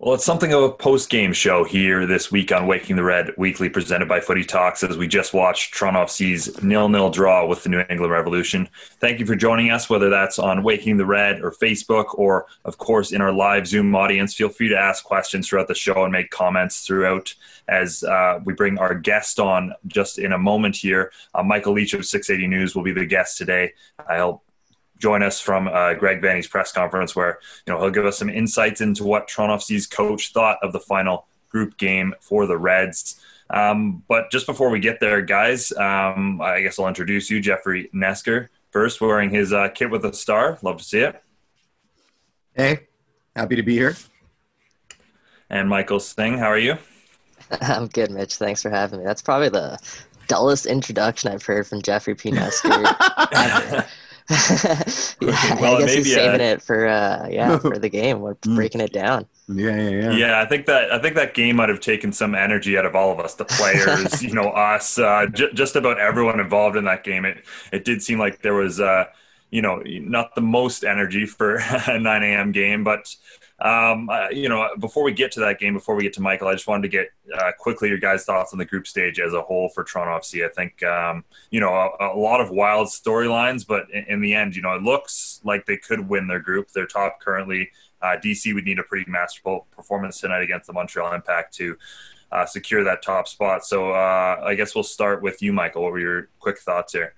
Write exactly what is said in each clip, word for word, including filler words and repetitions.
Well, it's something of a post-game show here this week on Waking the Red Weekly, presented by Footy Talks, as we just watched Toronto F C's nil-nil draw with the New England Revolution. Thank you for joining us, whether that's on Waking the Red or Facebook, or, of course, in our live Zoom audience. Feel free to ask questions throughout the show and make comments throughout as uh, we bring our guest on just in a moment here. Uh, Michael Leach of six eighty News will be the guest today. I'll join us from uh, Greg Vanney's press conference, where you know he'll give us some insights into what Toronto F C's coach thought of the final group game for the Reds. Um, but just before we get there, guys, um, I guess I'll introduce you, Jeffrey Nesker, first, wearing his uh, kit with a star. Love to see it. Hey, happy to be here. And Michael Singh, how are you? I'm good, Mitch. Thanks for having me. That's probably the dullest introduction I've heard from Jeffrey P. Nesker. yeah, well, I guess he's saving uh, it for uh, yeah for the game. We're breaking it down. Yeah, yeah, yeah. Yeah, I think that I think that game might have taken some energy out of all of us, the players, you know, us, uh, j- just about everyone involved in that game. It it did seem like there was uh, you know not the most energy for a nine a.m. game, but um, uh, you know before we get to that game, before we get to Michael, I just wanted to get uh, quickly your guys' thoughts on the group stage as a whole for Toronto F C. I think um, you know a, a lot of wild storylines, but in, in the end, you know it looks like they could win their group. They're top currently. Uh, D C would need a pretty masterful performance tonight against the Montreal Impact to uh, secure that top spot. So uh, I guess we'll start with you, Michael. What were your quick thoughts here?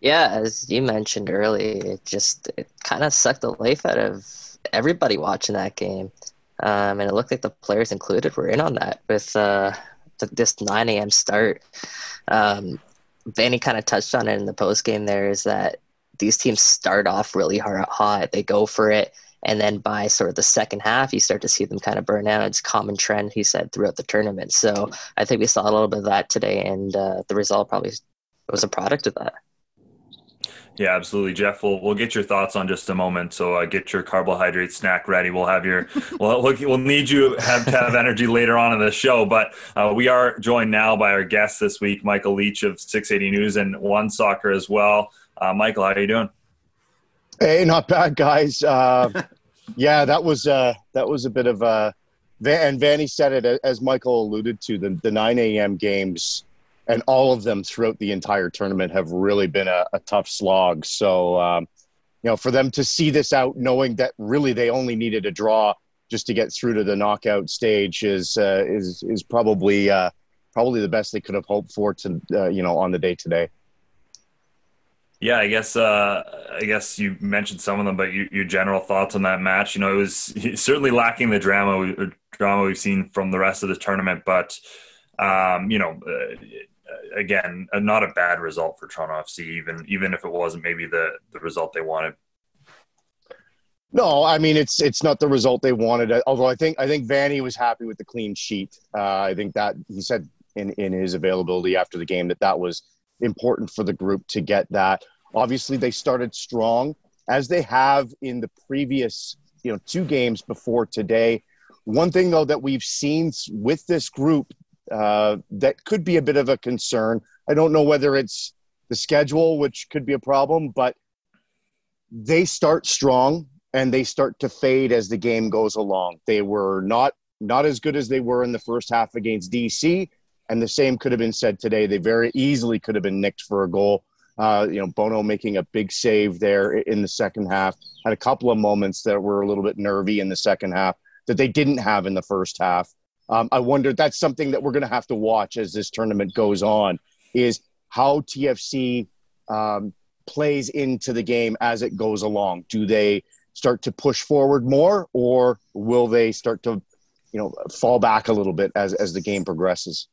Yeah, as you mentioned early, it just it kind of sucked the life out of everybody watching that game. Um, and it looked like the players included were in on that with uh, the, this nine a.m. start. Um, Vanney kind of touched on it in the postgame there, is that these teams start off really hard, hot. They go for it. And then by sort of the second half, you start to see them kind of burn out. It's a common trend, he said, throughout the tournament. So I think we saw a little bit of that today, and uh, the result probably was a product of that. Yeah, absolutely, Jeff. We'll we'll get your thoughts on just a moment. So uh, get your carbohydrate snack ready. We'll have your well, we'll, we'll need you have to have energy later on in the show. But uh, we are joined now by our guest this week, Michael Leach of six eighty News and One Soccer as well. Uh, Michael, how are you doing? Hey, not bad, guys. Uh, yeah, that was uh, that was a bit of a and Vanney said it, as Michael alluded to, the the nine a m games. And all of them throughout the entire tournament have really been a, a tough slog. So, um, you know, for them to see this out, knowing that really they only needed a draw just to get through to the knockout stage, is uh, is is probably uh, probably the best they could have hoped for to uh, you know on the day today. Yeah, I guess uh, I guess you mentioned some of them, but your, your general thoughts on that match. You know, it was certainly lacking the drama drama we've seen from the rest of the tournament, but um, you know. Uh, Again, not a bad result for Toronto F C, even even if it wasn't maybe the, the result they wanted. No, I mean it's it's not the result they wanted. Although I think I think Vanney was happy with the clean sheet. Uh, I think that he said in, in his availability after the game that that was important for the group to get that. Obviously, they started strong as they have in the previous you know two games before today. One thing though that we've seen with this group. Uh, that could be a bit of a concern. I don't know whether it's the schedule, which could be a problem, but they start strong and they start to fade as the game goes along. They were not not as good as they were in the first half against D C, and the same could have been said today. They very easily could have been nicked for a goal. Uh, you know, Bono making a big save there in the second half. Had a couple of moments that were a little bit nervy in the second half that they didn't have in the first half. Um, I wonder, that's something that we're going to have to watch as this tournament goes on, is how T F C um, plays into the game as it goes along. Do they start to push forward more, or will they start to, you know, fall back a little bit as, as the game progresses?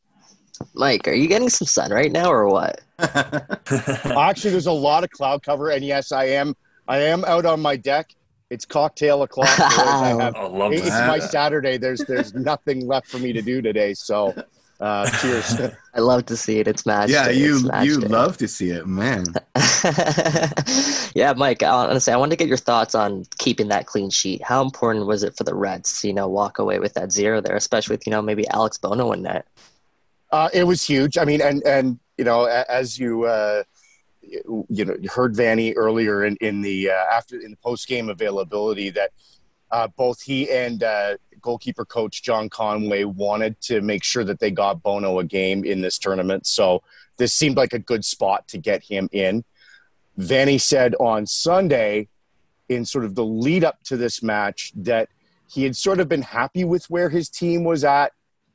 Mike, are you getting some sun right now or what? Actually, there's a lot of cloud cover, and yes, I am. I am out on my deck. It's cocktail o'clock. I have, I love it's that. My Saturday. There's there's nothing left for me to do today. So, uh, cheers. I love to see it. It's match yeah, day. you match you day. Love to see it, man. Yeah, Mike. Honestly, I wanted to get your thoughts on keeping that clean sheet. How important was it for the Reds to you know walk away with that zero there, especially with you know maybe Alex Bono in net? Uh, it was huge. I mean, and and you know as you. Uh, You know, heard Vanney earlier in in the uh, after in the post game availability that Uh, both he and uh, goalkeeper coach John Conway wanted to make sure that they got Bono a game in this tournament. So this seemed like a good spot to get him in. Vanney said on Sunday, in sort of the lead up to this match, that he had sort of been happy with where his team was at,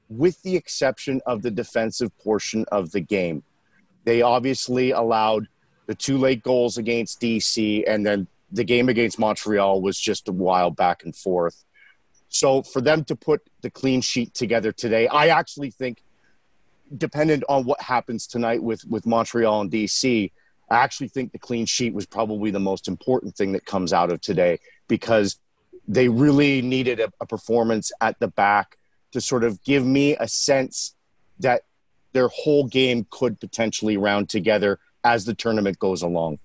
with the exception of the defensive portion of the game. They obviously allowed the two late goals against D C, and then the game against Montreal was just a while back and forth. So for them to put the clean sheet together today, I actually think, dependent on what happens tonight with, with Montreal and D C, I actually think the clean sheet was probably the most important thing that comes out of today, because they really needed a, a performance at the back to sort of give me a sense that their whole game could potentially round together as the tournament goes along.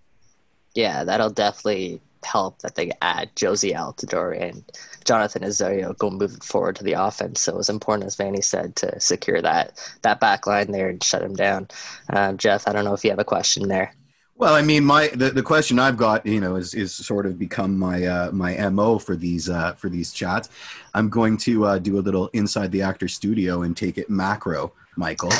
Yeah, that'll definitely help that they add Josie Altidore and Jonathan Osorio go moving forward to the offense. So it was important, as Vanney said, to secure that that back line there and shut him down. Um, Jeff, I don't know if you have a question there. Well, I mean, my the, the question I've got, you know, is is sort of become my uh, my M O for these uh, for these chats. I'm going to uh, do a little inside the actor studio and take it macro, Michael.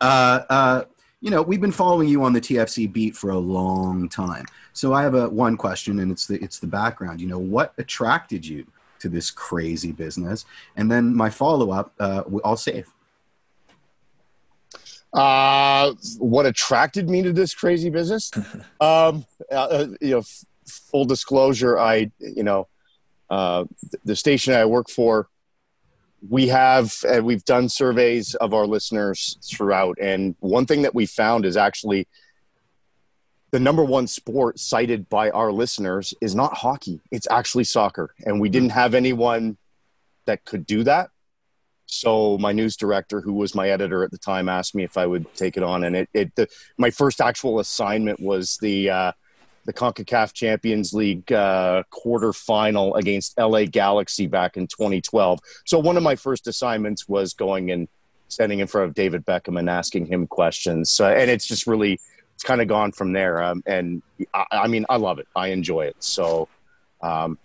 uh, uh, you know, we've been following you on the T F C beat for a long time. So I have a one question, and it's the it's the background. You know, what attracted you to this crazy business? And then my follow up, uh, I'll save. Uh, what attracted me to this crazy business? um, uh, you know, f- full disclosure, I, you know, uh, th- the station I work for, we have, uh, we've done surveys of our listeners throughout. And one thing that we found is actually the number one sport cited by our listeners is not hockey. It's actually soccer. And we didn't have anyone that could do that. So my news director, who was my editor at the time, asked me if I would take it on. And it, it the, my first actual assignment was the uh, the CONCACAF Champions League uh, quarterfinal against L A Galaxy back in twenty twelve. So one of my first assignments was going and standing in front of David Beckham and asking him questions. So, and it's just really, it's kind of gone from there. Um, and I, I mean, I love it. I enjoy it. So, um,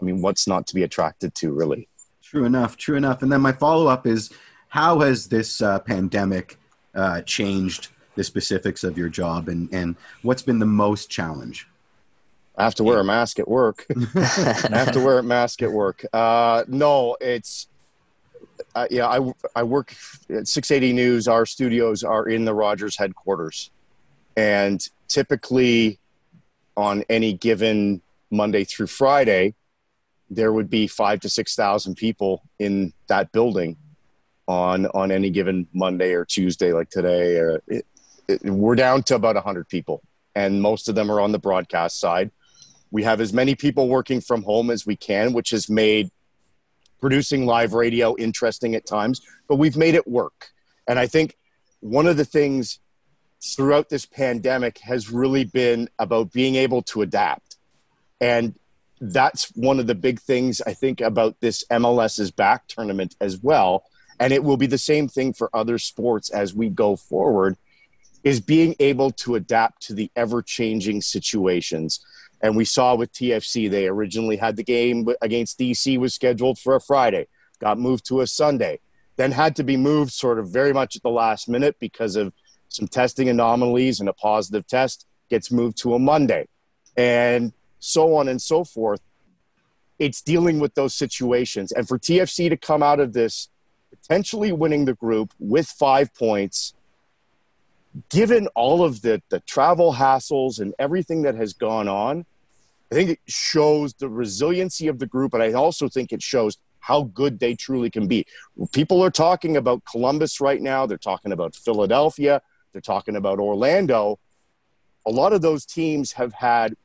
I mean, what's not to be attracted to, really? True enough, true enough. And then my follow-up is, how has this uh, pandemic uh, changed the specifics of your job, and, and what's been the most challenge? I have to wear a mask at work. I have to wear a mask at work. Uh, no, it's uh, – yeah, I, I work at six eighty News. Our studios are in the Rogers headquarters. And typically on any given Monday through Friday, there would be five to six thousand people in that building on, on any given Monday or Tuesday, like today. Or it, it, we're down to about one hundred people, and most of them are on the broadcast side. We have as many people working from home as we can, which has made producing live radio interesting at times, but we've made it work. And I think one of the things throughout this pandemic has really been about being able to adapt. And that's one of the big things, I think, about this M L S is Back tournament as well, and it will be the same thing for other sports as we go forward, is being able to adapt to the ever-changing situations. And we saw with T F C, they originally had the game against D C was scheduled for a Friday, got moved to a Sunday, then had to be moved sort of very much at the last minute because of some testing anomalies, and a positive test gets moved to a Monday. And so on and so forth. It's dealing with those situations. And for T F C to come out of this potentially winning the group with five points, given all of the, the travel hassles and everything that has gone on, I think it shows the resiliency of the group, and I also think it shows how good they truly can be. People are talking about Columbus right now. They're talking about Philadelphia. They're talking about Orlando. A lot of those teams have had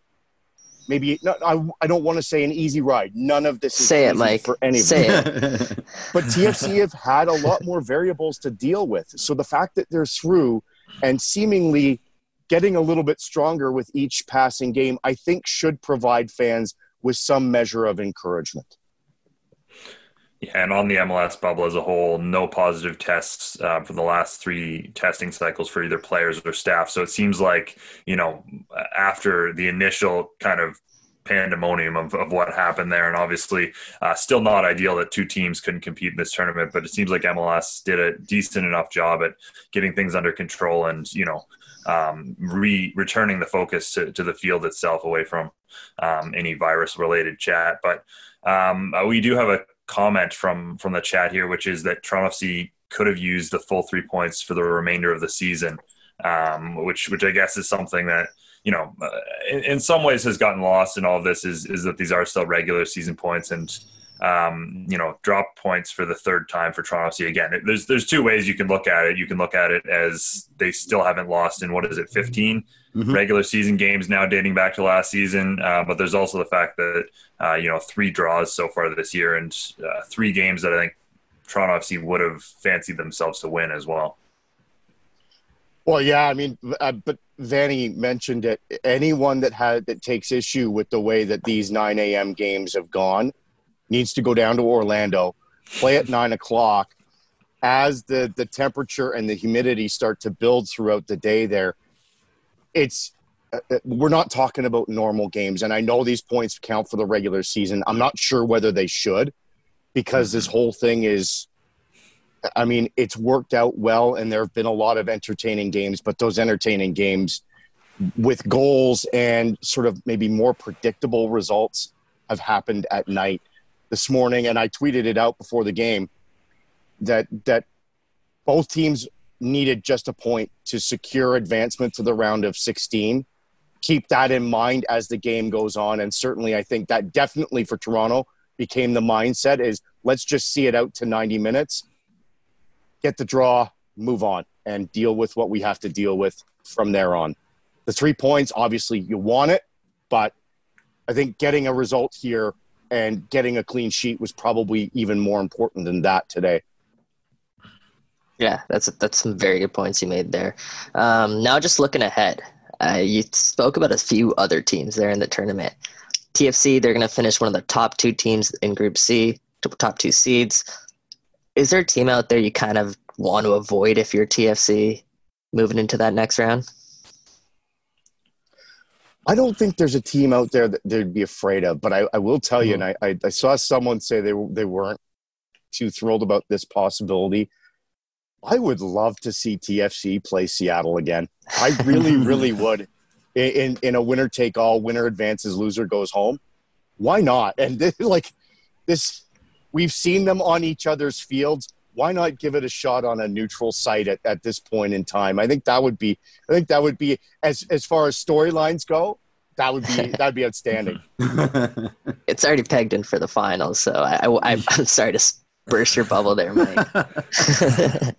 Maybe no, I, I don't want to say an easy ride. None of this is say it, easy Mike. For anybody. Say it. But T F C have had a lot more variables to deal with. So the fact that they're through and seemingly getting a little bit stronger with each passing game, I think should provide fans with some measure of encouragement. Yeah, and on the M L S bubble as a whole, no positive tests uh, for the last three testing cycles for either players or staff. So it seems like, you know, after the initial kind of pandemonium of, of what happened there. And obviously uh, still not ideal that two teams couldn't compete in this tournament, but it seems like M L S did a decent enough job at getting things under control and, you know, um, re returning the focus to, to the field itself away from um, any virus related chat. But um, we do have a comment from, from the chat here, which is that Toronto F C could have used the full three points for the remainder of the season, um, which, which I guess is something that, you know, uh, in, in some ways has gotten lost in all of this is, is that these are still regular season points and, um, you know, drop points for the third time for Toronto F C again. It, there's, there's two ways you can look at it. You can look at it as they still haven't lost in, what is it, fifteen mm-hmm. regular season games now dating back to last season. Uh, but there's also the fact that, uh, you know, three draws so far this year and uh, three games that I think Toronto F C would have fancied themselves to win as well. Well, yeah, I mean, uh, but Vanney mentioned it. Anyone that had that takes issue with the way that these nine a.m. games have gone needs to go down to Orlando, play at nine o'clock. As the, the temperature and the humidity start to build throughout the day there, it's uh, we're not talking about normal games. And I know these points count for the regular season. I'm not sure whether they should because this whole thing is – I mean, it's worked out well, and there have been a lot of entertaining games, but those entertaining games with goals and sort of maybe more predictable results have happened at night this morning. And I tweeted it out before the game that that both teams needed just a point to secure advancement to the round of sixteen. Keep that in mind as the game goes on. And certainly I think that definitely for Toronto became the mindset is let's just see it out to ninety minutes. Get the draw, move on, and deal with what we have to deal with from there on. The three points, obviously, you want it, but I think getting a result here and getting a clean sheet was probably even more important than that today. Yeah, that's that's some very good points you made there. Um, now just looking ahead, uh, you spoke about a few other teams there in the tournament. T F C, they're going to finish one of the top two teams in Group C, top two seeds. Is there a team out there you kind of want to avoid if you're T F C moving into that next round? I don't think there's a team out there that they'd be afraid of, but I, I will tell mm-hmm. you, and I, I, I saw someone say they, they weren't too thrilled about this possibility. I would love to see T F C play Seattle again. I really, really would. In, in a winner-take-all, winner advances, loser goes home. Why not? And this, like this... We've seen them on each other's fields. Why not give it a shot on a neutral site at, at this point in time? I think that would be, I think that would be as as far as storylines go, that would be that'd be outstanding. It's already pegged in for the finals, so I, I, I'm sorry to burst your bubble there, Mike.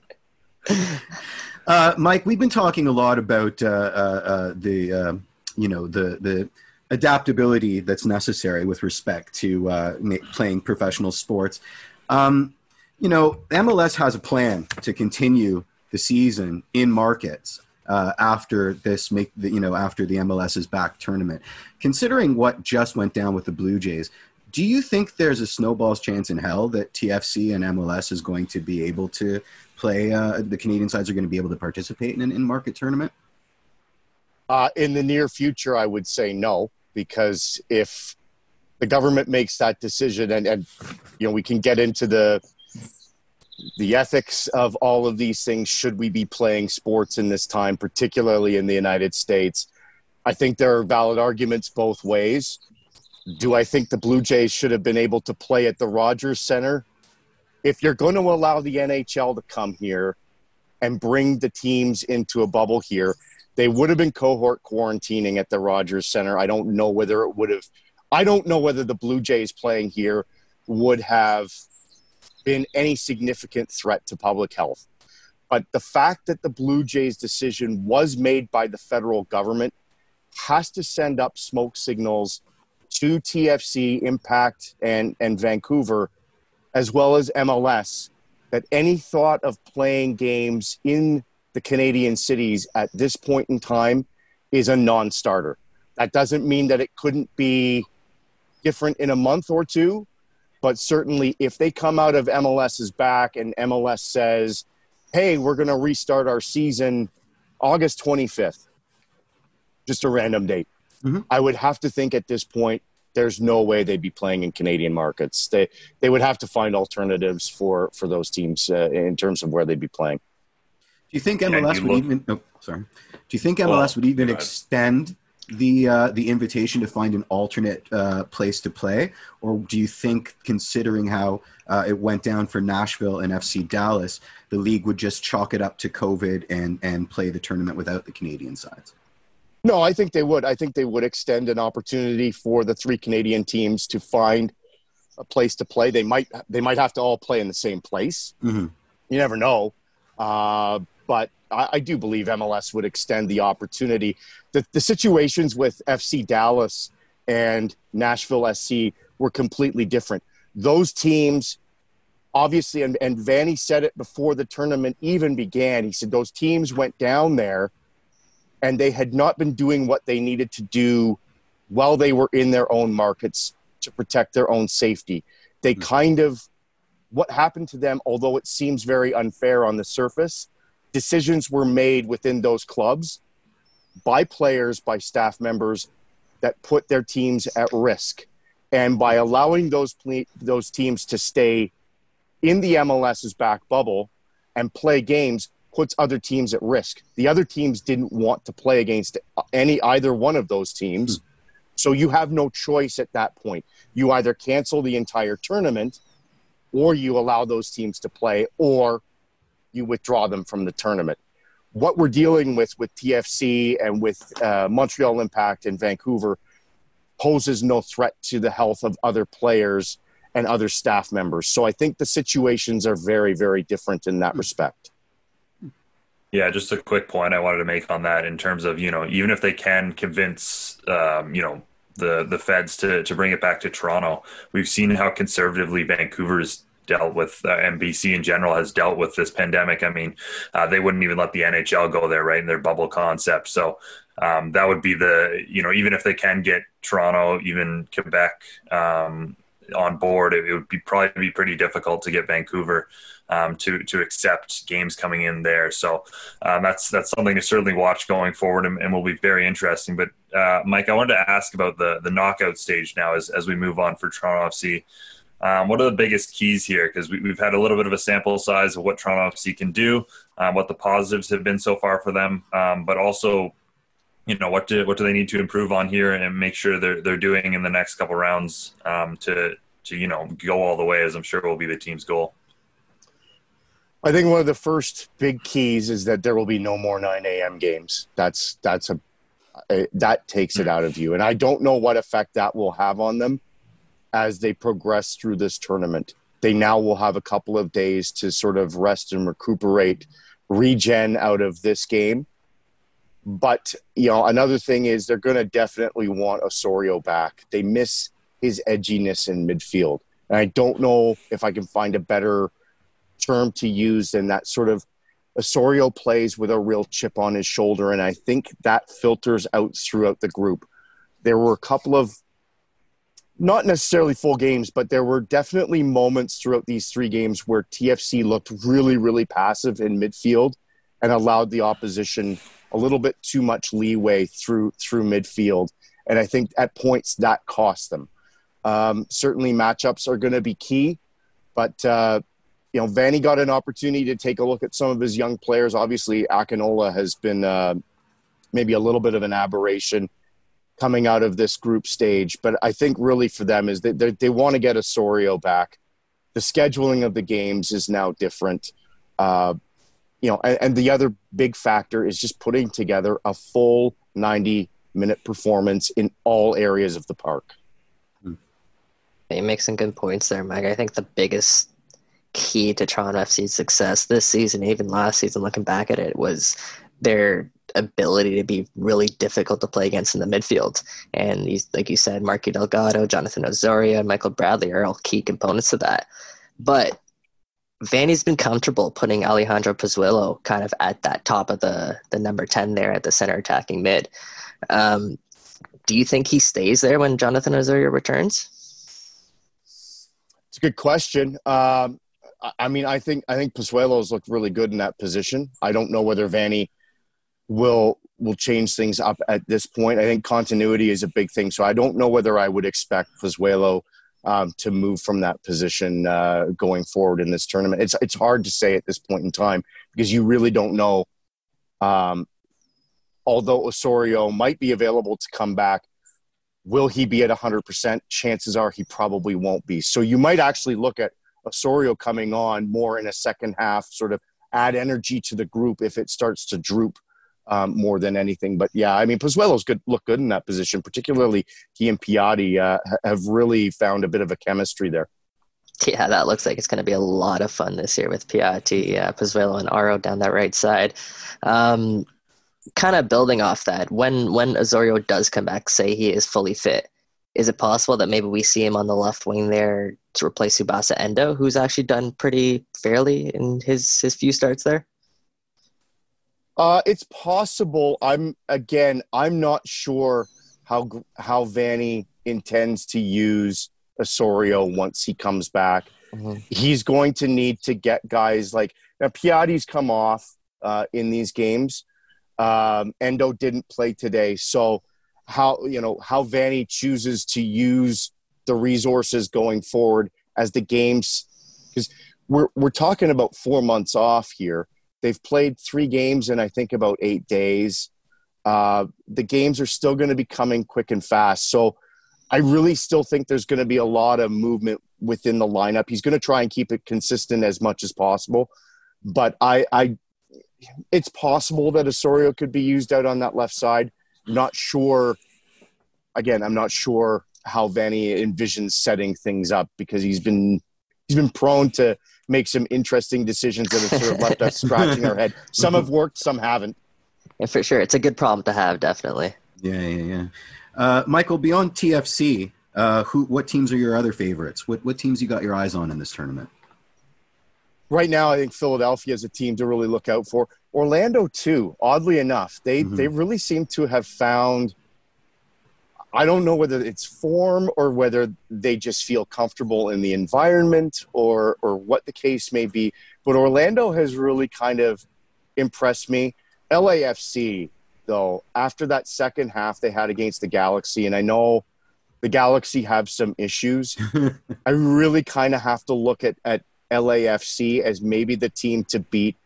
uh, Mike, we've been talking a lot about uh, uh, the uh, you know the the. adaptability that's necessary with respect to uh, playing professional sports. Um, you know, M L S has a plan to continue the season in markets uh, after this, make the, you know, after the M L S is back tournament. Considering what just went down with the Blue Jays, do you think there's a snowball's chance in hell that T F C and M L S is going to be able to play, uh, the Canadian sides are going to be able to participate in an in-market tournament? Uh, in the near future, I would say no. Because if the government makes that decision, and, and you know, we can get into the the ethics of all of these things, should we be playing sports in this time, particularly in the United States? I think there are valid arguments both ways. Do I think the Blue Jays should have been able to play at the Rogers Centre? If you're going to allow the N H L to come here and bring the teams into a bubble here, they would have been cohort quarantining at the Rogers Centre. I don't know whether it would have – I don't know whether the Blue Jays playing here would have been any significant threat to public health. But the fact that the Blue Jays decision was made by the federal government has to send up smoke signals to T F C, Impact, and, and Vancouver, as well as M L S, that any thought of playing games in – the Canadian cities at this point in time is a non-starter. That doesn't mean that it couldn't be different in a month or two, but certainly if they come out of MLS's back and M L S says, hey, we're going to restart our season August twenty-fifth, just a random date. Mm-hmm. I would have to think at this point there's no way they'd be playing in Canadian markets. They they would have to find alternatives for, for those teams uh, in terms of where they'd be playing. Do you think M L S you would look, even? No, sorry. Do you think M L S well, would even extend the uh, the invitation to find an alternate uh, place to play, or do you think, considering how uh, it went down for Nashville and F C Dallas, the league would just chalk it up to COVID and and play the tournament without the Canadian sides? No, I think they would. I think they would extend an opportunity for the three Canadian teams to find a place to play. They might they might have to all play in the same place. Mm-hmm. You never know. Uh, but I, I do believe M L S would extend the opportunity. The, the situations with F C Dallas and Nashville S C were completely different. Those teams, obviously, and, and Vanney said it before the tournament even began. He said those teams went down there and they had not been doing what they needed to do while they were in their own markets to protect their own safety. They mm-hmm. kind of what happened to them, although it seems very unfair on the surface, decisions were made within those clubs by players, by staff members that put their teams at risk. And by allowing those ple- those teams to stay in the MLS's back bubble and play games puts other teams at risk. The other teams didn't want to play against any either one of those teams. Hmm. So you have no choice at that point. You either cancel the entire tournament or you allow those teams to play, or you withdraw them from the tournament. What we're dealing with with T F C and with uh, Montreal Impact and Vancouver poses no threat to the health of other players and other staff members. So I think the situations are very, very different in that respect. Yeah, just a quick point I wanted to make on that in terms of, you know, even if they can convince, um, you know, the the feds to, to bring it back to Toronto. We've seen how conservatively Vancouver's dealt with, uh, and B C in general has dealt with this pandemic. I mean, uh, they wouldn't even let the N H L go there, right, in their bubble concept. So um, that would be the, you know, even if they can get Toronto, even Quebec um, on board, it, it would be probably be pretty difficult to get Vancouver Um, to to accept games coming in there. So um, that's that's something to certainly watch going forward and, and will be very interesting. But uh, Mike, I wanted to ask about the, the knockout stage now as, as we move on for Toronto F C. Um, what are the biggest keys here? Because we, we've had a little bit of a sample size of what Toronto F C can do, um, what the positives have been so far for them, um, but also, you know, what do what do they need to improve on here and make sure they're they're doing in the next couple rounds um, to to you know go all the way, as I'm sure will be the team's goal. I think one of the first big keys is that there will be no more nine a.m. games. That's that's a that takes it out of you, and I don't know what effect that will have on them as they progress through this tournament. They now will have a couple of days to sort of rest and recuperate, regen out of this game. But you know, another thing is they're going to definitely want Osorio back. They miss his edginess in midfield, and I don't know if I can find a better term to use than that. Sort of Osorio plays with a real chip on his shoulder, and I think that filters out throughout the group. There were a couple of not necessarily full games, but there were definitely moments throughout these three games where T F C looked really, really passive in midfield and allowed the opposition a little bit too much leeway through through midfield, and I think at points that cost them. Um, certainly matchups are going to be key, but uh you know, Vanney got an opportunity to take a look at some of his young players. Obviously, Akinola has been uh, maybe a little bit of an aberration coming out of this group stage. But I think really for them is that they, they want to get Osorio back. The scheduling of the games is now different. Uh, you know, and, and the other big factor is just putting together a full ninety-minute performance in all areas of the park. You make some good points there, Mike. I think the biggest key to Toronto F C's success this season, even last season, looking back at it, was their ability to be really difficult to play against in the midfield. And these, like you said, Marky Delgado, Jonathan Osorio, and Michael Bradley are all key components of that. But Vanney's been comfortable putting Alejandro Pozuelo kind of at that top of the, the number ten there at the center attacking mid. Um, do you think he stays there when Jonathan Osorio returns? It's a good question. Um, I mean, I think I think Pozuelo's looked really good in that position. I don't know whether Vanney will will change things up at this point. I think continuity is a big thing. So I don't know whether I would expect Pozuelo um, to move from that position uh, going forward in this tournament. It's it's hard to say at this point in time because you really don't know. Um, although Osorio might be available to come back, will he be at one hundred percent? Chances are he probably won't be. So you might actually look at Osorio coming on more in a second half, sort of add energy to the group if it starts to droop um, more than anything. But yeah, I mean, Pozuelo's good, looked good in that position, particularly he and Piatti uh, have really found a bit of a chemistry there. Yeah, that looks like it's going to be a lot of fun this year with Piatti, uh, Pozuelo, and Aro down that right side. Um, kind of building off that, when when Osorio does come back, say he is fully fit, is it possible that maybe we see him on the left wing there to replace Tsubasa Endo, who's actually done pretty fairly in his, his few starts there? Uh, it's possible. I'm again, I'm not sure how how Vanney intends to use Osorio once he comes back. Mm-hmm. He's going to need to get guys like now. Piatti's come off uh, in these games. Um, Endo didn't play today, so how you know how Vanney chooses to use the resources going forward as the games, because we're we're talking about four months off here. They've played three games in I think about eight days. Uh, the games are still going to be coming quick and fast, so I really still think there's going to be a lot of movement within the lineup. He's going to try and keep it consistent as much as possible, but I, I it's possible that Osorio could be used out on that left side. I'm not sure. Again, I'm not sure how Vanney envisions setting things up because he's been he's been prone to make some interesting decisions that have sort of left us scratching our head. Some have worked, some haven't. Yeah, for sure, it's a good problem to have, definitely. Yeah, yeah, yeah. Uh, Michael, beyond T F C, uh, who? What teams are your other favorites? What what teams you got your eyes on in this tournament? Right now, I think Philadelphia is a team to really look out for. Orlando, too. Oddly enough, they mm-hmm. they really seem to have found. I don't know whether it's form or whether they just feel comfortable in the environment or or what the case may be. But Orlando has really kind of impressed me. L A F C. Though, after that second half they had against the Galaxy, and I know the Galaxy have some issues, I really kind of have to look at, at L A F C as maybe the team to beat.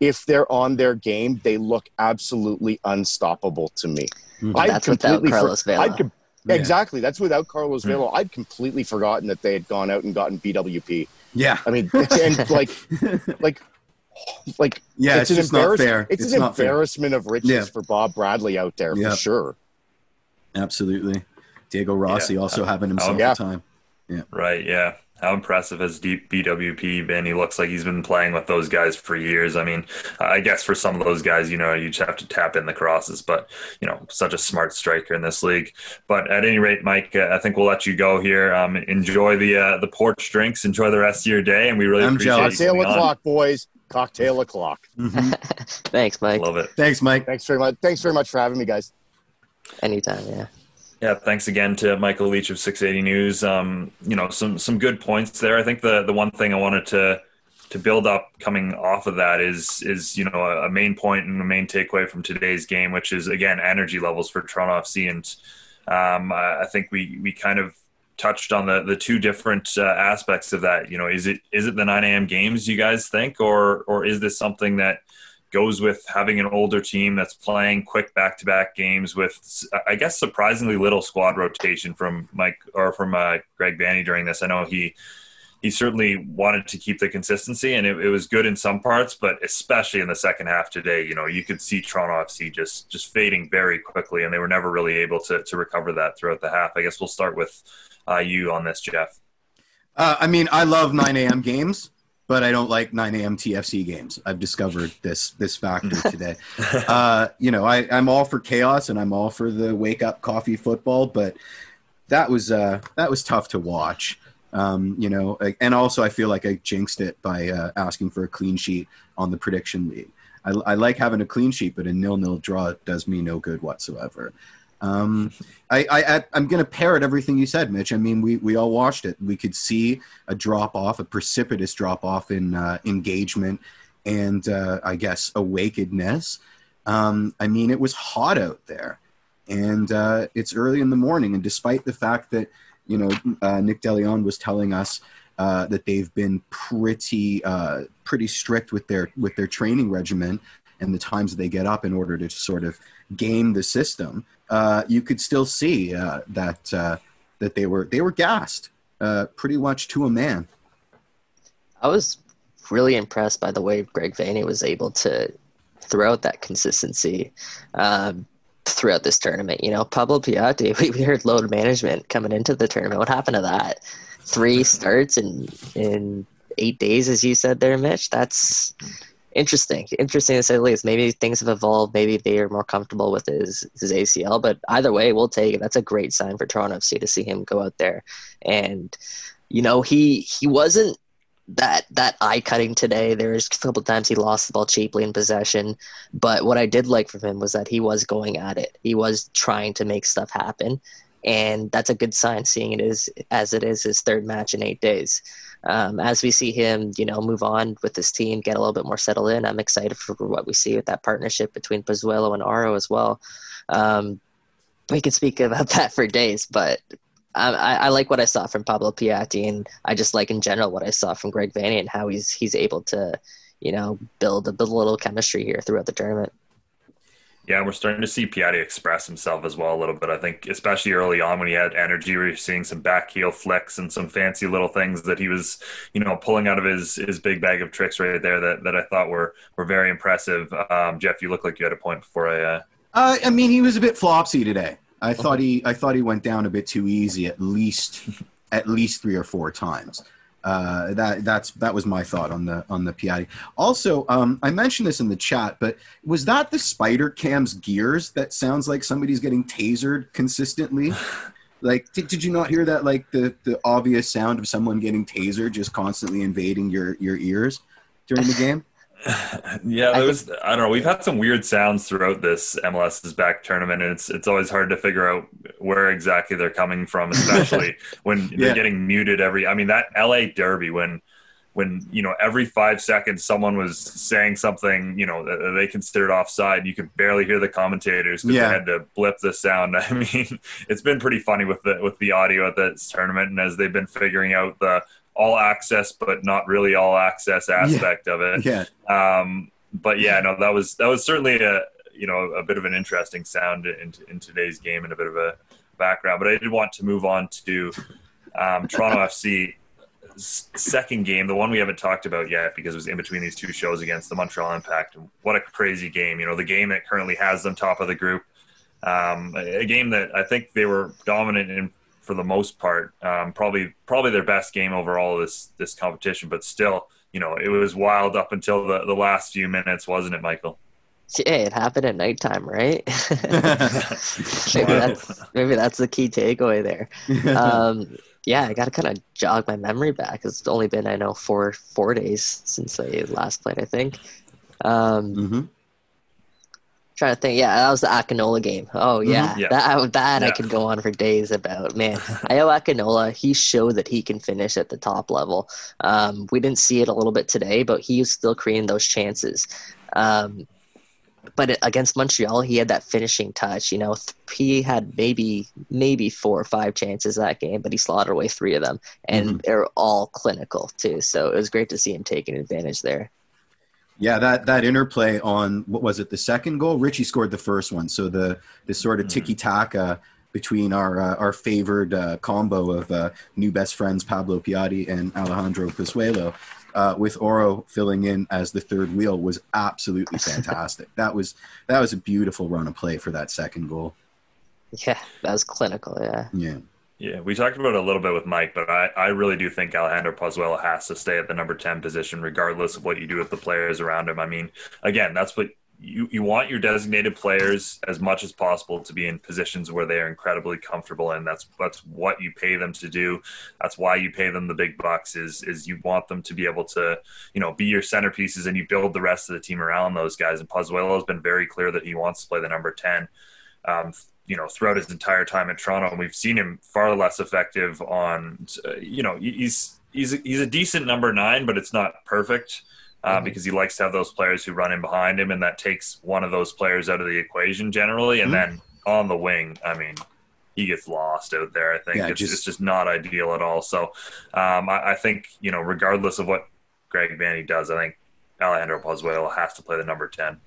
If they're on their game, they look absolutely unstoppable to me. Mm-hmm. I'd that's without Carlos for- Vela. Com- yeah. Exactly. That's without Carlos mm-hmm. Vela. I'd completely forgotten that they had gone out and gotten B W P. Yeah. I mean, and like, like, Like yeah, it's, it's an just not fair. It's, it's an embarrassment fair. of riches yeah. for Bob Bradley out there yeah. for sure. Absolutely, Diego Rossi yeah. also uh, having himself oh, yeah. a time. Yeah, right. Yeah, how impressive has B W P been? He looks like he's been playing with those guys for years. I mean, I guess for some of those guys, you know, you just have to tap in the crosses. But you know, such a smart striker in this league. But at any rate, Mike, uh, I think we'll let you go here. Um, enjoy the uh, the porch drinks. Enjoy the rest of your day, and we really I'm appreciate jealous. you coming on. Sail o'clock, boys. Cocktail o'clock. Mm-hmm. Thanks, Mike. Love it. Thanks, Mike. Thanks very much. Thanks very much for having me, guys. Anytime, yeah. Yeah, thanks again to Michael Leach of six eighty News. Um, you know, some some good points there. I think the the one thing I wanted to to build up coming off of that is is you know a, a main point and a main takeaway from today's game, which is again energy levels for Toronto F C, and um, I think we we kind of. touched on the, the two different uh, aspects of that. You know, is it is it the nine a.m. games, you guys think, or or is this something that goes with having an older team that's playing quick back-to-back games with, I guess, surprisingly little squad rotation from Mike or from uh, Greg Vanney during this? I know he he certainly wanted to keep the consistency, and it, it was good in some parts, but especially in the second half today, you know, you could see Toronto F C just just fading very quickly, and they were never really able to to recover that throughout the half. I guess we'll start with Uh, you on this, Jeff? Uh, I mean, I love nine a.m. games, but I don't like nine a.m. T F C games. I've discovered this this factor today. uh, you know, I, I'm all for chaos and I'm all for the wake up coffee football, but that was uh, that was tough to watch. Um, you know, and also I feel like I jinxed it by uh, asking for a clean sheet on the prediction league. I, I like having a clean sheet, but a nil-nil draw does me no good whatsoever. Um, I, I, I'm going to parrot everything you said, Mitch. I mean, we, we all watched it. We could see a drop off, a precipitous drop off in uh, engagement and uh, I guess awakenedness. Um, I mean, it was hot out there, and uh, it's early in the morning. And despite the fact that, you know, uh, Nick DeLeon was telling us uh, that they've been pretty uh, pretty strict with their with their training regimen and the times they get up in order to sort of game the system, uh, you could still see uh, that uh, that they were they were gassed uh, pretty much to a man. I was really impressed by the way Greg Vanney was able to throw out that consistency um, throughout this tournament. You know, Pablo Piatti, we, we heard load management coming into the tournament. What happened to that? Three starts in in eight days, as you said there, Mitch. That's interesting. Interesting to say the least. Maybe things have evolved. Maybe they are more comfortable with his, his A C L. But either way, we'll take it. That's a great sign for Toronto F C to see him go out there. And, you know, he he wasn't that that eye cutting today. There was a couple of times he lost the ball cheaply in possession, but what I did like from him was that he was going at it. He was trying to make stuff happen, and that's a good sign, seeing it is as it is his third match in eight days. Um, as we see him, you know, move on with this team, get a little bit more settled in, I'm excited for what we see with that partnership between Pozuelo and Aro as well. Um, we could speak about that for days, but I, I like what I saw from Pablo Piatti, and I just like in general what I saw from Greg Vanney and how he's he's able to, you know, build a, build a little chemistry here throughout the tournament. Yeah, and we're starting to see Piatti express himself as well a little bit. I think especially early on when he had energy, we were seeing some back heel flicks and some fancy little things that he was, you know, pulling out of his his big bag of tricks right there that, that I thought were, were very impressive. Um, Jeff, you look like you had a point before I uh... – uh, I mean, he was a bit flopsy today. I thought he, I thought he went down a bit too easy, at least, at least three or four times. Uh, that, that's, that was my thought on the, on the Piatti. Also, um, I mentioned this in the chat, but was that the Spider Cam's gears that sounds like somebody's getting tasered consistently? Like, did, did you not hear that? Like the, the obvious sound of someone getting tasered just constantly invading your, your ears during the game. Yeah, there was, I don't know. We've had some weird sounds throughout this M L S is Back tournament, and it's it's always hard to figure out where exactly they're coming from, especially when yeah. they're getting muted every. I mean, that L A Derby when when you know every five seconds someone was saying something, you know, that they considered offside. You could barely hear the commentators because yeah. they had to blip the sound. I mean, it's been pretty funny with the with the audio at this tournament, and as they've been figuring out the all access, but not really all access aspect yeah. of it. Yeah. Um, but yeah, no, that was, that was certainly a, you know, a bit of an interesting sound in, in today's game and a bit of a background, but I did want to move on to um, Toronto F C's second game, the one we haven't talked about yet because it was in between these two shows against the Montreal Impact. What a crazy game, you know, the game that currently has them top of the group. Um, a, a game that I think they were dominant in, for the most part, um, probably probably their best game overall this this competition. But still, you know, it was wild up until the, the last few minutes, wasn't it, Michael? Yeah, it happened at nighttime, right? maybe, that's, maybe that's the key takeaway there. Um, yeah, I got to kind of jog my memory back. It's only been, I know, four four days since I last played, I think. Um, mm-hmm. Trying to think, yeah, that was the Akinola game. Oh yeah, mm-hmm. yeah. that that yeah. I could go on for days about. Man, Ayo Akinola, he showed that he can finish at the top level. Um, we didn't see it a little bit today, but he was still creating those chances. Um, but against Montreal, he had that finishing touch. You know, he had maybe maybe four or five chances that game, but he slaughtered away three of them, and mm-hmm. they're all clinical too. So it was great to see him taking advantage there. Yeah, that, that interplay on, what was it, the second goal? Richie scored the first one. So the, the sort of tiki-taka between our uh, our favored uh, combo of uh, new best friends, Pablo Piatti and Alejandro Pozuelo, uh, with Oro filling in as the third wheel, was absolutely fantastic. That was that was a beautiful run of play for that second goal. Yeah, that was clinical, yeah. Yeah. Yeah, we talked about it a little bit with Mike, but I, I really do think Alejandro Pozuelo has to stay at the number ten position regardless of what you do with the players around him. I mean, again, that's what you, you want your designated players as much as possible to be in positions where they are incredibly comfortable, and that's that's what you pay them to do. That's why you pay them the big bucks, is is you want them to be able to, you know, be your centerpieces, and you build the rest of the team around those guys. And Pozuelo has been very clear that he wants to play the number ten. Um, you know, throughout his entire time at Toronto, and we've seen him far less effective on, uh, you know, he's, he's, he's a decent number nine, but it's not perfect. uh, mm-hmm. because he likes to have those players who run in behind him, and that takes one of those players out of the equation generally. And mm-hmm. then on the wing, I mean, he gets lost out there. I think yeah, it's, just, it's just not ideal at all. So um, I, I think, you know, regardless of what Greg Vanney does, I think Alejandro Pozuelo has to play the number ten.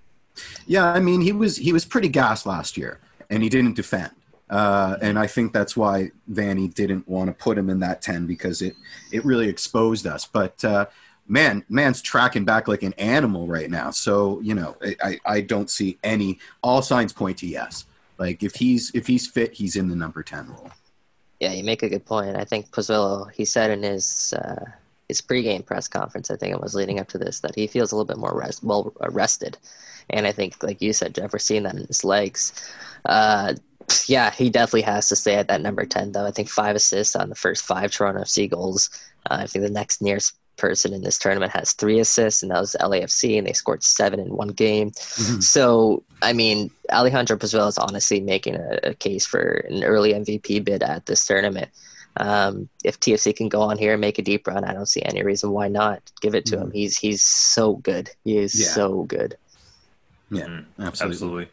Yeah, I mean, he was he was pretty gassed last year, and he didn't defend. Uh, and I think that's why Vanney didn't want to put him in that ten, because it, it really exposed us. But, uh, man, man's tracking back like an animal right now. So, you know, I, I don't see any – all signs point to yes. Like, if he's if he's fit, he's in the number ten role. Yeah, you make a good point. I think Pozuelo, he said in his uh, his pregame press conference, I think it was leading up to this, that he feels a little bit more rest, well rested. And I think, like you said, Jeff, we're seeing that in his legs. Uh, yeah, he definitely has to stay at that number ten, though. I think five assists on the first five Toronto F C goals. Uh, I think the next nearest person in this tournament has three assists, and that was L A F C, and they scored seven in one game. Mm-hmm. So, I mean, Alejandro Pozuelo is honestly making a, a case for an early M V P bid at this tournament. Um, if T F C can go on here and make a deep run, I don't see any reason why not. Give it to mm-hmm. him. He's he's so good. He is yeah. so good. Yeah, mm-hmm. absolutely. absolutely.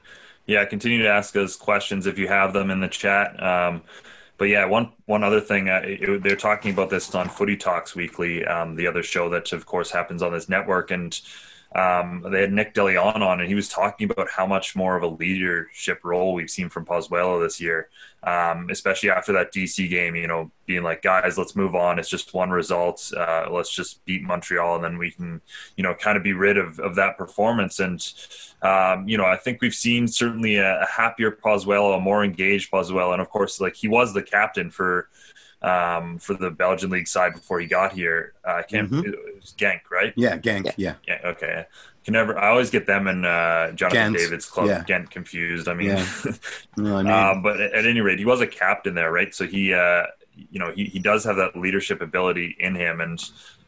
Yeah, continue to ask us questions if you have them in the chat. Um, but yeah, one one other thing, uh, it, they're talking about this on Footy Talks Weekly, um, the other show that, of course, happens on this network. And um, they had Nick DeLeon on, and he was talking about how much more of a leadership role we've seen from Pozuelo this year, um, especially after that D C game, you know, being like, guys, let's move on. It's just one result. Uh, let's just beat Montreal, and then we can, you know, kind of be rid of, of that performance. And Um, you know, I think we've seen certainly a, a happier Pozuelo, a more engaged Pozuelo, and of course, like, he was the captain for um, for the Belgian League side before he got here. I uh, can't. Mm-hmm. It was Genk, right? Yeah, Genk. Yeah. yeah. Okay. Can never. I always get them and uh, Jonathan Gent. David's club yeah. Gent confused. I mean, yeah. no, I mean. Um, but at, at any rate, he was a captain there, right? So he, uh, you know, he, he does have that leadership ability in him, and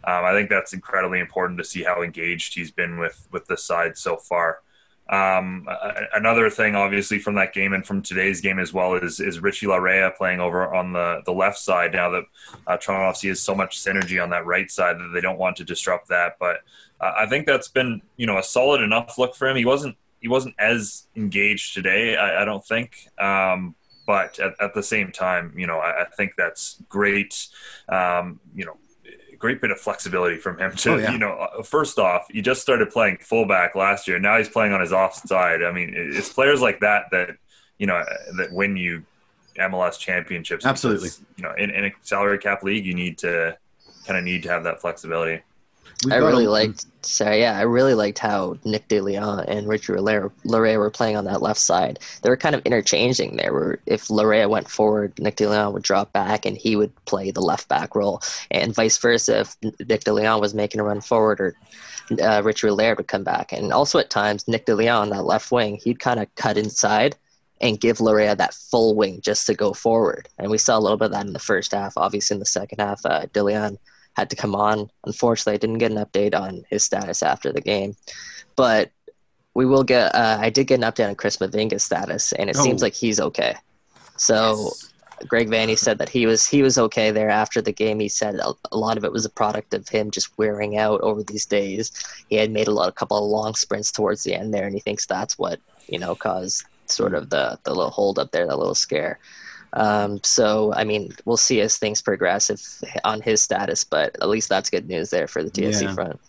um, I think that's incredibly important to see how engaged he's been with with the side so far. Um, another thing, obviously, from that game and from today's game as well is, is Richie Laryea playing over on the, the left side now that uh, Toronto F C has so much synergy on that right side that they don't want to disrupt that. But uh, I think that's been, you know, a solid enough look for him. He wasn't he wasn't as engaged today, I, I don't think. Um, but at, at the same time, you know, I, I think that's great, um, you know, great bit of flexibility from him to, oh, yeah. you know, first off, he just started playing fullback last year. Now he's playing on his offside. I mean, it's players like that that, you know, that win you M L S championships. Absolutely. Because, you know, in, in a salary cap league, you need to kind of need to have that flexibility. We've I really a, liked, sorry, yeah, I really liked how Nick DeLeon and Richie Laryea were playing on that left side. They were kind of interchanging there, where if Laryea went forward, Nick DeLeon would drop back and he would play the left back role, and vice versa. If Nick DeLeon was making a run forward, or uh, Richie Laryea would come back. And also at times, Nick DeLeon, that left wing, he'd kind of cut inside and give Laryea that full wing just to go forward. And we saw a little bit of that in the first half. Obviously in the second half, uh, DeLeon had to come on. Unfortunately, I didn't get an update on his status after the game. But we will get uh, – I did get an update on Chris Mavinga's status, and it oh. seems like he's okay. So yes. Greg Vanney said that he was he was okay there after the game. He said a, a lot of it was a product of him just wearing out over these days. He had made a lot, a couple of long sprints towards the end there, and he thinks that's what, you know, caused sort of the, the little hold up there, that little scare. Um, so, I mean, we'll see as things progress if, on his status, but at least that's good news there for the T F C yeah. front.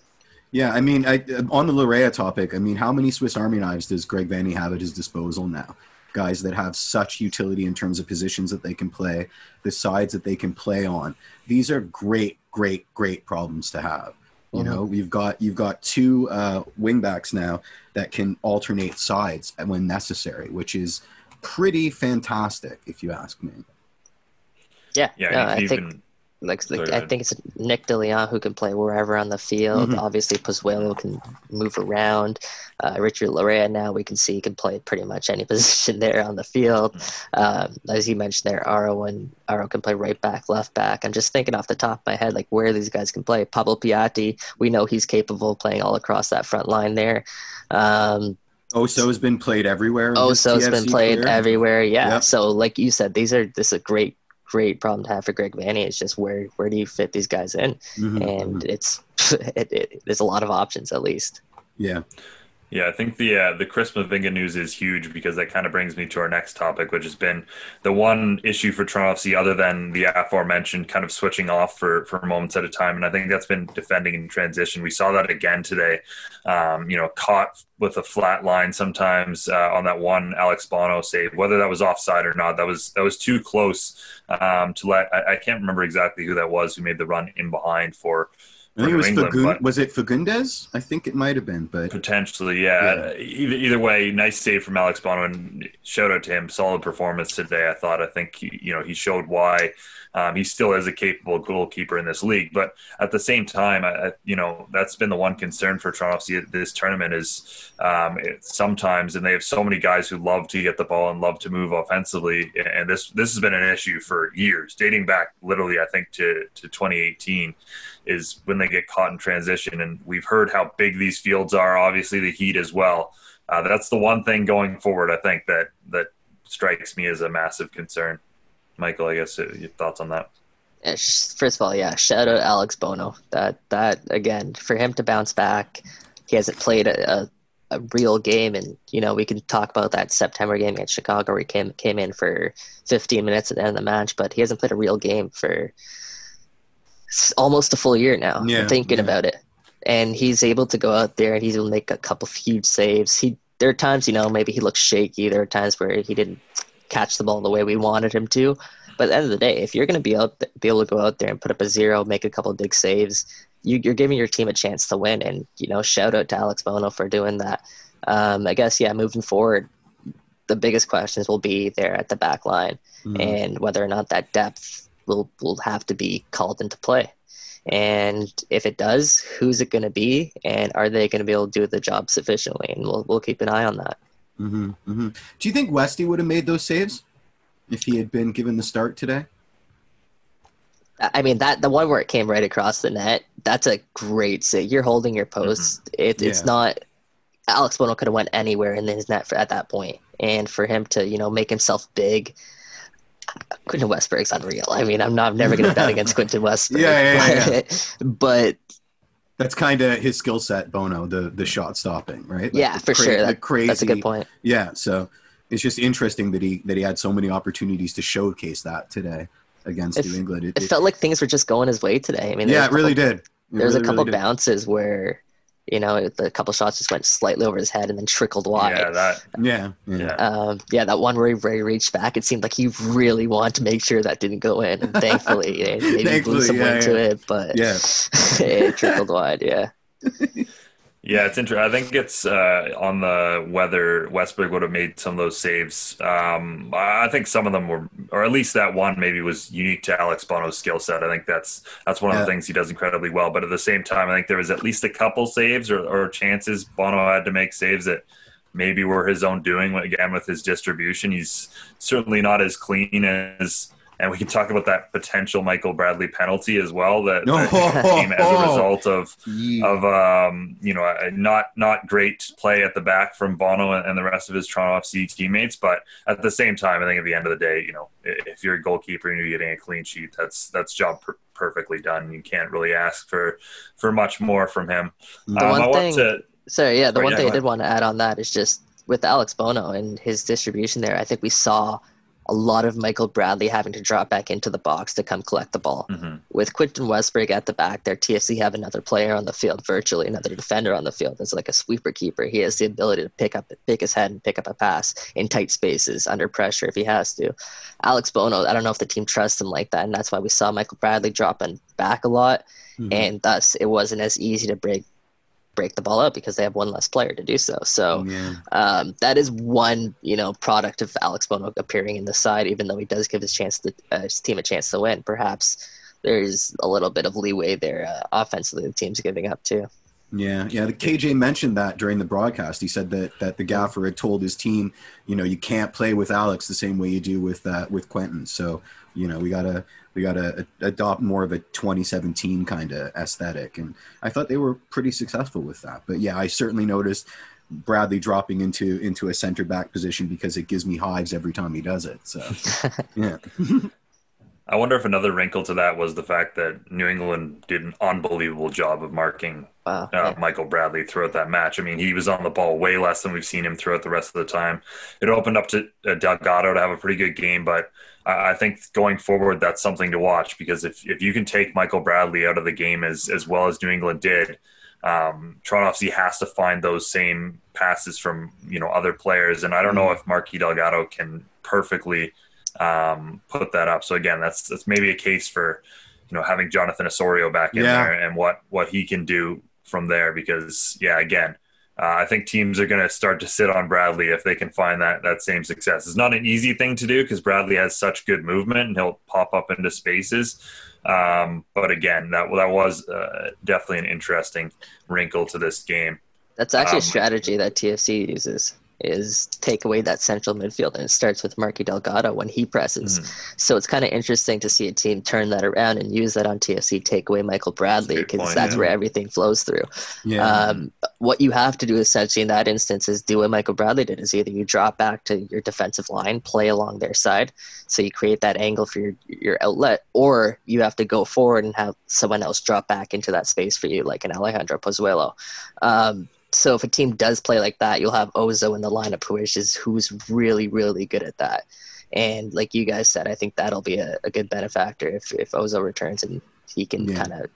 Yeah, I mean, I, on the Laryea topic, I mean, how many Swiss Army knives does Greg Vanney have at his disposal now? Guys that have such utility in terms of positions that they can play, the sides that they can play on. These are great, great, great problems to have. You mm-hmm. know, we've got you've got two uh, wingbacks now that can alternate sides when necessary, which is pretty fantastic, if you ask me. Yeah, yeah. No, I even, think, like, like I think it's Nick DeLeon who can play wherever on the field. Mm-hmm. Obviously, Pozuelo can move around. Uh, Richie Laryea now we can see can play pretty much any position there on the field. Mm-hmm. Um, as you mentioned, there Aro and Aro can play right back, left back. I'm just thinking off the top of my head, like where these guys can play. Pablo Piatti, we know he's capable of playing all across that front line there. Um, Oso's been played everywhere. Oso's been played everywhere, yeah. Yep. So, like you said, these are this is a great, great problem to have for Greg Vanney. It's just where where do you fit these guys in? Mm-hmm. And it's it, it, there's a lot of options, at least. Yeah. Yeah, I think the uh, the Chris Mavinga news is huge, because that kind of brings me to our next topic, which has been the one issue for Toronto F C other than the aforementioned kind of switching off for, for moments at a time. And I think that's been defending in transition. We saw that again today, um, you know, caught with a flat line sometimes uh, on that one Alex Bono save, whether that was offside or not. That was that was too close um, to let I, I can't remember exactly who that was who made the run in behind for I think it was England, Fagun- was it Fagundes? I think it might have been, but potentially, yeah. yeah. Either, either way, nice save from Alex Bono, and shout out to him. Solid performance today, I thought. I think he, you know he showed why um, he still is a capable goalkeeper in this league. But at the same time, I, I, you know that's been the one concern for Toronto F C this tournament is um, it, sometimes, and they have so many guys who love to get the ball and love to move offensively, and this this has been an issue for years, dating back literally, I think, to to twenty eighteen. Is when they get caught in transition. And we've heard how big these fields are, obviously the heat as well. Uh, that's the one thing going forward, I think, that that strikes me as a massive concern. Michael, I guess, your thoughts on that? First of all, yeah, shout out Alex Bono. That, that again, for him to bounce back, he hasn't played a, a, a real game. And, you know, we can talk about that September game against Chicago where he came, came in for fifteen minutes at the end of the match, but he hasn't played a real game for – almost a full year now. Yeah, I'm thinking yeah. about it, and he's able to go out there and he's will make a couple of huge saves. He there are times, you know, maybe he looks shaky. There are times where he didn't catch the ball the way we wanted him to. But at the end of the day, if you're going to be out, be able to go out there and put up a zero, make a couple of big saves, you, you're giving your team a chance to win. And you know, shout out to Alex Bono for doing that. Um, I guess yeah, moving forward, the biggest questions will be there at the back line mm-hmm. and whether or not that depth will will have to be called into play. And if it does, who's it going to be? And are they going to be able to do the job sufficiently? And we'll we'll keep an eye on that. Mm-hmm, mm-hmm. Do you think Westy would have made those saves if he had been given the start today? I mean, that the one where it came right across the net, that's a great save. You're holding your post. Mm-hmm. It, it's yeah. not – Alex Bono could have went anywhere in his net for, at that point. And for him to, you know, make himself big – Quinton Westbrook's unreal. I mean, I'm not. I'm never going to bet against Quinton Westbrook. yeah, yeah, yeah, yeah. But that's kind of his skill set, Bono. The the shot stopping, right? Like yeah, for cra- sure. That, the crazy. That's a good point. Yeah. So it's just interesting that he that he had so many opportunities to showcase that today against it, New England. It, it felt like things were just going his way today. I mean, yeah, it couple, really did. It there was really, a couple really bounces where. You know, the couple shots just went slightly over his head and then trickled wide. Yeah, that. Yeah, yeah. Um, yeah, that one where he, where he reached back, it seemed like he really wanted to make sure that didn't go in. And thankfully, it maybe thankfully, blew someone yeah, yeah. to it, but yeah. it trickled wide. Yeah. Yeah, it's interesting. I think it's uh, on the whether Westbrook would have made some of those saves. Um, I think some of them were, or at least that one maybe was unique to Alex Bono's skill set. I think that's that's one of yeah. the things he does incredibly well. But at the same time, I think there was at least a couple saves or, or chances Bono had to make saves that maybe were his own doing. Again, with his distribution, he's certainly not as clean as. And we can talk about that potential Michael Bradley penalty as well that, no. that came as a result of yeah. of um, you know a not not great play at the back from Bono and the rest of his Toronto F C teammates. But at the same time, I think at the end of the day, you know, if you're a goalkeeper and you're getting a clean sheet, that's that's job per- perfectly done. You can't really ask for for much more from him. The um, one I thing, to, sorry, yeah, the sorry, one yeah, thing I did want to add on that is just with Alex Bono and his distribution there. I think we saw. A lot of Michael Bradley having to drop back into the box to come collect the ball. Mm-hmm. With Quinton Westbrook at the back there, T F C have another player on the field, virtually another defender on the field. It's like a sweeper keeper. He has the ability to pick up, pick his head and pick up a pass in tight spaces under pressure if he has to. Alex Bono, I don't know if the team trusts him like that, and that's why we saw Michael Bradley dropping back a lot, mm-hmm. and thus it wasn't as easy to break break the ball up because they have one less player to do so. So yeah. um, that is one, you know, product of Alex Bono appearing in the side, even though he does give his chance to, uh, his team a chance to win. Perhaps there's a little bit of leeway there uh, offensively the team's giving up too. Yeah, yeah. The K J mentioned that during the broadcast. He said that that the gaffer had told his team, you know, you can't play with Alex the same way you do with uh, with Quinton. So, you know, we gotta we gotta adopt more of a twenty seventeen kind of aesthetic. And I thought they were pretty successful with that. But yeah, I certainly noticed Bradley dropping into into a center back position because it gives me hives every time he does it. So yeah. I wonder if another wrinkle to that was the fact that New England did an unbelievable job of marking wow, yeah. uh, Michael Bradley throughout that match. I mean, he was on the ball way less than we've seen him throughout the rest of the time. It opened up to uh, Delgado to have a pretty good game, but I, I think going forward, that's something to watch, because if, if you can take Michael Bradley out of the game as, as well as New England did, um, Toronto F C has to find those same passes from, you know, other players. And I don't know if Marky Delgado can perfectly – um put that up. So again, that's that's maybe a case for, you know, having Jonathan Osorio back in yeah. there and what what he can do from there, because yeah again uh, I think teams are going to start to sit on Bradley if they can find that that same success. It's not an easy thing to do because Bradley has such good movement and he'll pop up into spaces, um but again that that was uh, definitely an interesting wrinkle to this game. That's actually um, a strategy that T F C uses, is take away that central midfield, and it starts with Marky Delgado when he presses. Mm. So it's kind of interesting to see a team turn that around and use that on T F C, take away Michael Bradley, because that's, that's yeah. where everything flows through. Yeah. Um, what you have to do essentially in that instance is do what Michael Bradley did, is either you drop back to your defensive line, play along their side, so you create that angle for your, your outlet, or you have to go forward and have someone else drop back into that space for you, like an Alejandro Pozuelo. Um, So if a team does play like that, you'll have Ozo in the lineup, who is who's really, really good at that. And like you guys said, I think that'll be a, a good benefactor if, if Ozo returns and he can yeah. kind of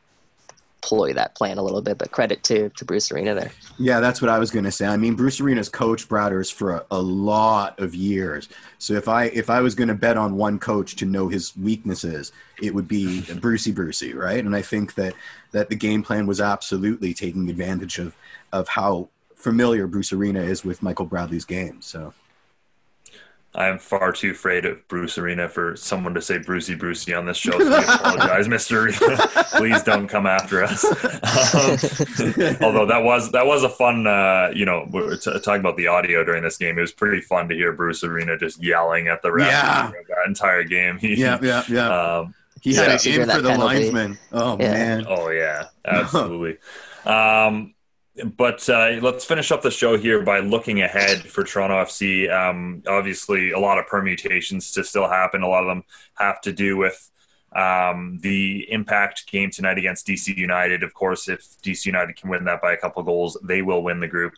deploy that plan a little bit. But credit to, to Bruce Arena there. Yeah, that's what I was going to say. I mean, Bruce Arena's coached Brouders for a, a lot of years. So if I if I was going to bet on one coach to know his weaknesses, it would be Brucey Brucey, right? And I think that, that the game plan was absolutely taking advantage of of how familiar Bruce Arena is with Michael Bradley's game. So I'm far too afraid of Bruce Arena for someone to say Brucey Brucey on this show. So I apologize, Mister Arena. Please don't come after us. Um, although that was, that was a fun, uh, you know, we were t- talking about the audio during this game. It was pretty fun to hear Bruce Arena just yelling at the ref yeah. that entire game. He, yeah. Yeah. Yeah. Um, he had it in for the penalty. Linesman. Oh yeah. man. Oh yeah, absolutely. um, But uh, let's finish up the show here by looking ahead for Toronto F C. Um, obviously, a lot of permutations to still happen. A lot of them have to do with um, the Impact game tonight against D C United. Of course, if D C United can win that by a couple goals, they will win the group.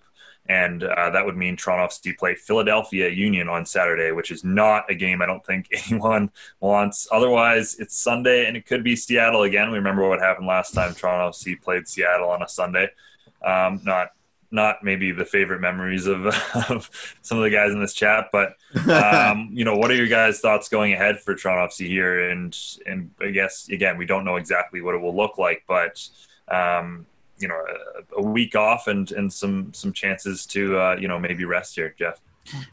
And uh, that would mean Toronto F C play Philadelphia Union on Saturday, which is not a game I don't think anyone wants. Otherwise, it's Sunday, and it could be Seattle again. We remember what happened last time Toronto F C played Seattle on a Sunday. Um, not, not maybe the favorite memories of, of some of the guys in this chat, but um, you know, what are your guys' thoughts going ahead for Toronto F C here? And, and I guess, again, we don't know exactly what it will look like, but um, you know, a, a week off and, and some, some chances to, uh, you know, maybe rest here, Jeff.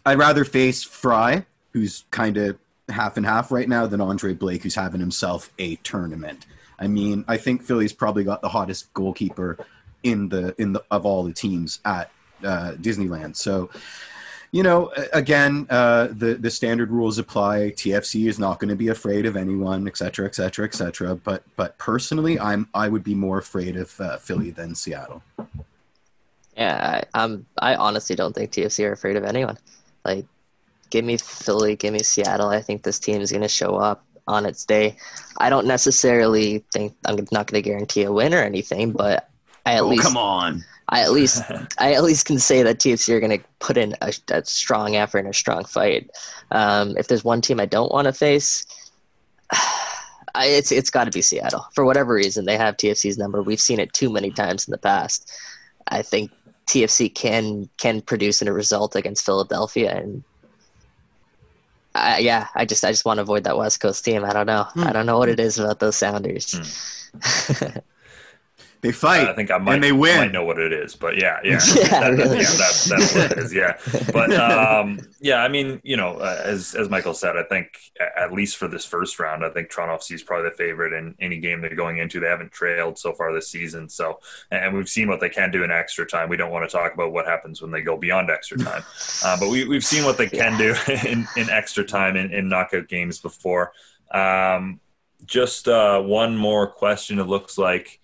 I'd rather face Fry, who's kind of half and half right now, than Andre Blake, who's having himself a tournament. I mean, I think Philly's probably got the hottest goalkeeper in the in the of all the teams at uh, Disneyland. So, you know, again, uh, the the standard rules apply. T F C is not going to be afraid of anyone, et cetera, et cetera, et cetera. But but personally, I'm I would be more afraid of uh, Philly than Seattle. Yeah, I, um, I honestly don't think T F C are afraid of anyone. Like, give me Philly, give me Seattle. I think this team is going to show up on its day. I don't necessarily think I'm not going to guarantee a win or anything, but I at oh, least, come on. I at least I at least can say that T F C are going to put in a, a strong effort and a strong fight. Um, if there's one team I don't want to face, I, it's it's got to be Seattle. For whatever reason, they have T F C's number. We've seen it too many times in the past. I think T F C can can produce in a result against Philadelphia, and I, yeah, I just I just want to avoid that West Coast team. I don't know. Mm. I don't know what it is about those Sounders. Mm. They fight, uh, I think I might, and they win. Might know what it is, but yeah, yeah, yeah, that, really. yeah that's, that's what it is, yeah. But um, yeah, I mean, you know, uh, as as Michael said, I think at least for this first round, I think Toronto F C is probably the favorite in any game they're going into. They haven't trailed so far this season, so and we've seen what they can do in extra time. We don't want to talk about what happens when they go beyond extra time, uh, but we we've seen what they can do in, in extra time in, in knockout games before. Um, just uh, one more question. It looks like.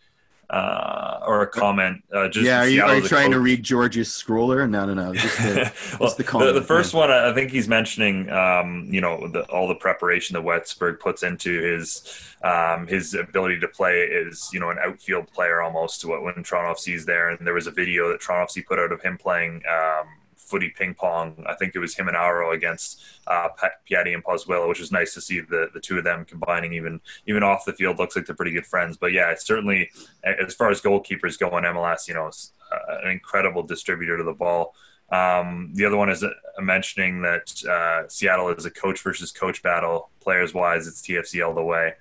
uh, or a comment. Uh, just yeah, are you, are you trying quote. to read George's scroller? No, no, no. Just the, well, just the, comment, the, the first yeah. one, I think he's mentioning, um, you know, the, all the preparation that Westberg puts into his um, his ability to play is, you know, an outfield player almost to what when Toronto F C is there. And there was a video that Toronto F C put out of him playing um, footy ping pong. I think it was him and Auro against uh, Piatti and Pozuelo, which was nice to see the, the two of them combining even even off the field. Looks like they're pretty good friends. But yeah, it's certainly, as far as goalkeepers go in M L S, you know, it's an incredible distributor to the ball. Um, the other one is uh, mentioning that uh, Seattle is a coach versus coach battle. Players-wise, it's T F C all the way.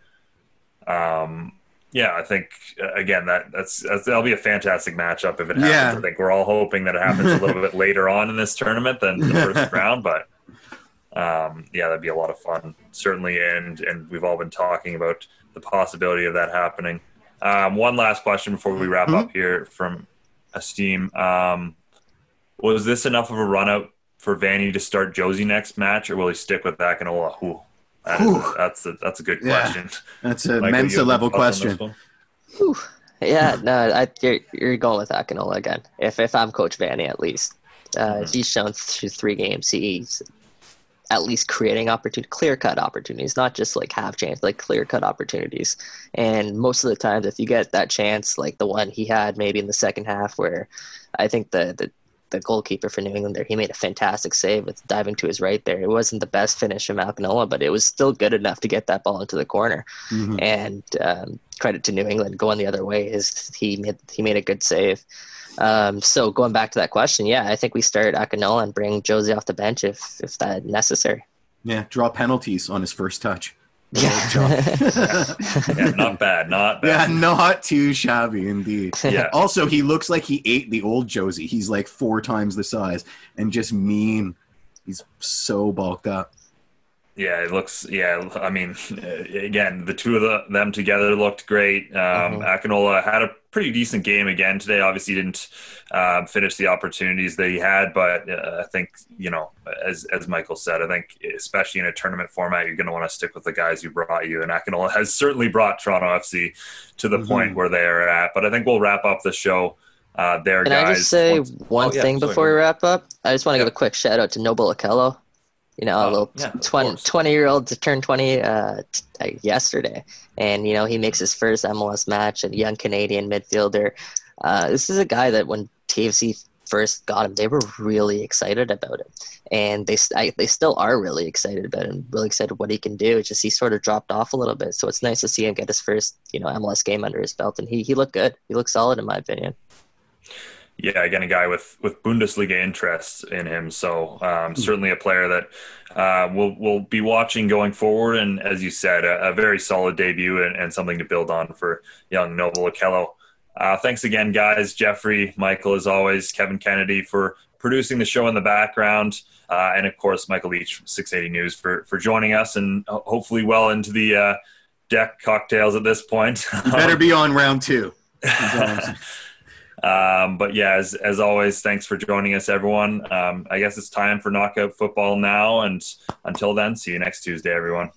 Um, yeah, I think, again, that that's, that's that'll be a fantastic matchup if it happens. Yeah. I think we're all hoping that it happens a little bit later on in this tournament than the first round, but um, yeah, that'd be a lot of fun, certainly, and, and we've all been talking about the possibility of that happening. Um, one last question before we wrap mm-hmm. up here from Esteem. Um, was this enough of a run-out for Vanney to start Josie next match, or will he stick with Akinola? Ooh. That is a, that's a that's a good question. Yeah, that's a like, Mensa level question. Yeah, no, I, you're, you're going with Akinola again. If if I'm Coach Vanney, at least uh, mm-hmm. he's shown through three games he's at least creating opportunity, clear cut opportunities, not just like half chance, like clear cut opportunities. And most of the times, if you get that chance, like the one he had maybe in the second half, where I think the the. the goalkeeper for New England there, he made a fantastic save with diving to his right there. It wasn't the best finish from Akinola, but it was still good enough to get that ball into the corner. Mm-hmm. And um, credit to New England going the other way is he made, he made a good save. Um, so going back to that question, yeah, I think we start Akinola and bring Josie off the bench if, if that's necessary. Yeah, draw penalties on his first touch. Yeah. yeah, not bad, not bad. Yeah, not too shabby indeed. Yeah. Also, he looks like he ate the old Josie. He's like four times the size and just mean. He's so bulked up. Yeah, it looks. Yeah, I mean, again, the two of the, them together looked great. Um, mm-hmm. Akinola had a pretty decent game again today. Obviously, didn't uh, finish the opportunities that he had, but uh, I think you know, as as Michael said, I think especially in a tournament format, you're going to want to stick with the guys who brought you. And Akinola has certainly brought Toronto F C to the mm-hmm. point where they are at. But I think we'll wrap up the show. Uh, there, Can guys. Can I just say Once, one oh, thing yeah, before we wrap up? I just want to yeah. give a quick shout out to Noble Okello. You know, a little yeah, twenty, twenty-year-old turned twenty uh, t- uh, yesterday. And, you know, he makes his first M L S match, a young Canadian midfielder. Uh, this is a guy that when T F C first got him, they were really excited about him. And they I, they still are really excited about him, really excited what he can do. It's just he sort of dropped off a little bit. So it's nice to see him get his first, you know, M L S game under his belt. And he, he looked good. He looked solid, in my opinion. Yeah, again, a guy with, with Bundesliga interests in him. So um, certainly a player that uh, we'll, we'll be watching going forward. And as you said, a, a very solid debut and, and something to build on for young Noble Okello. Uh, thanks again, guys. Jeffrey, Michael, as always, Kevin Kennedy for producing the show in the background. Uh, and, of course, Michael Leach from six eighty News for, for joining us and hopefully well into the uh, deck cocktails at this point. You better be on round two. Um, but yeah, as, as always, thanks for joining us, everyone. Um, I guess it's time for knockout football now. And until then, see you next Tuesday, everyone.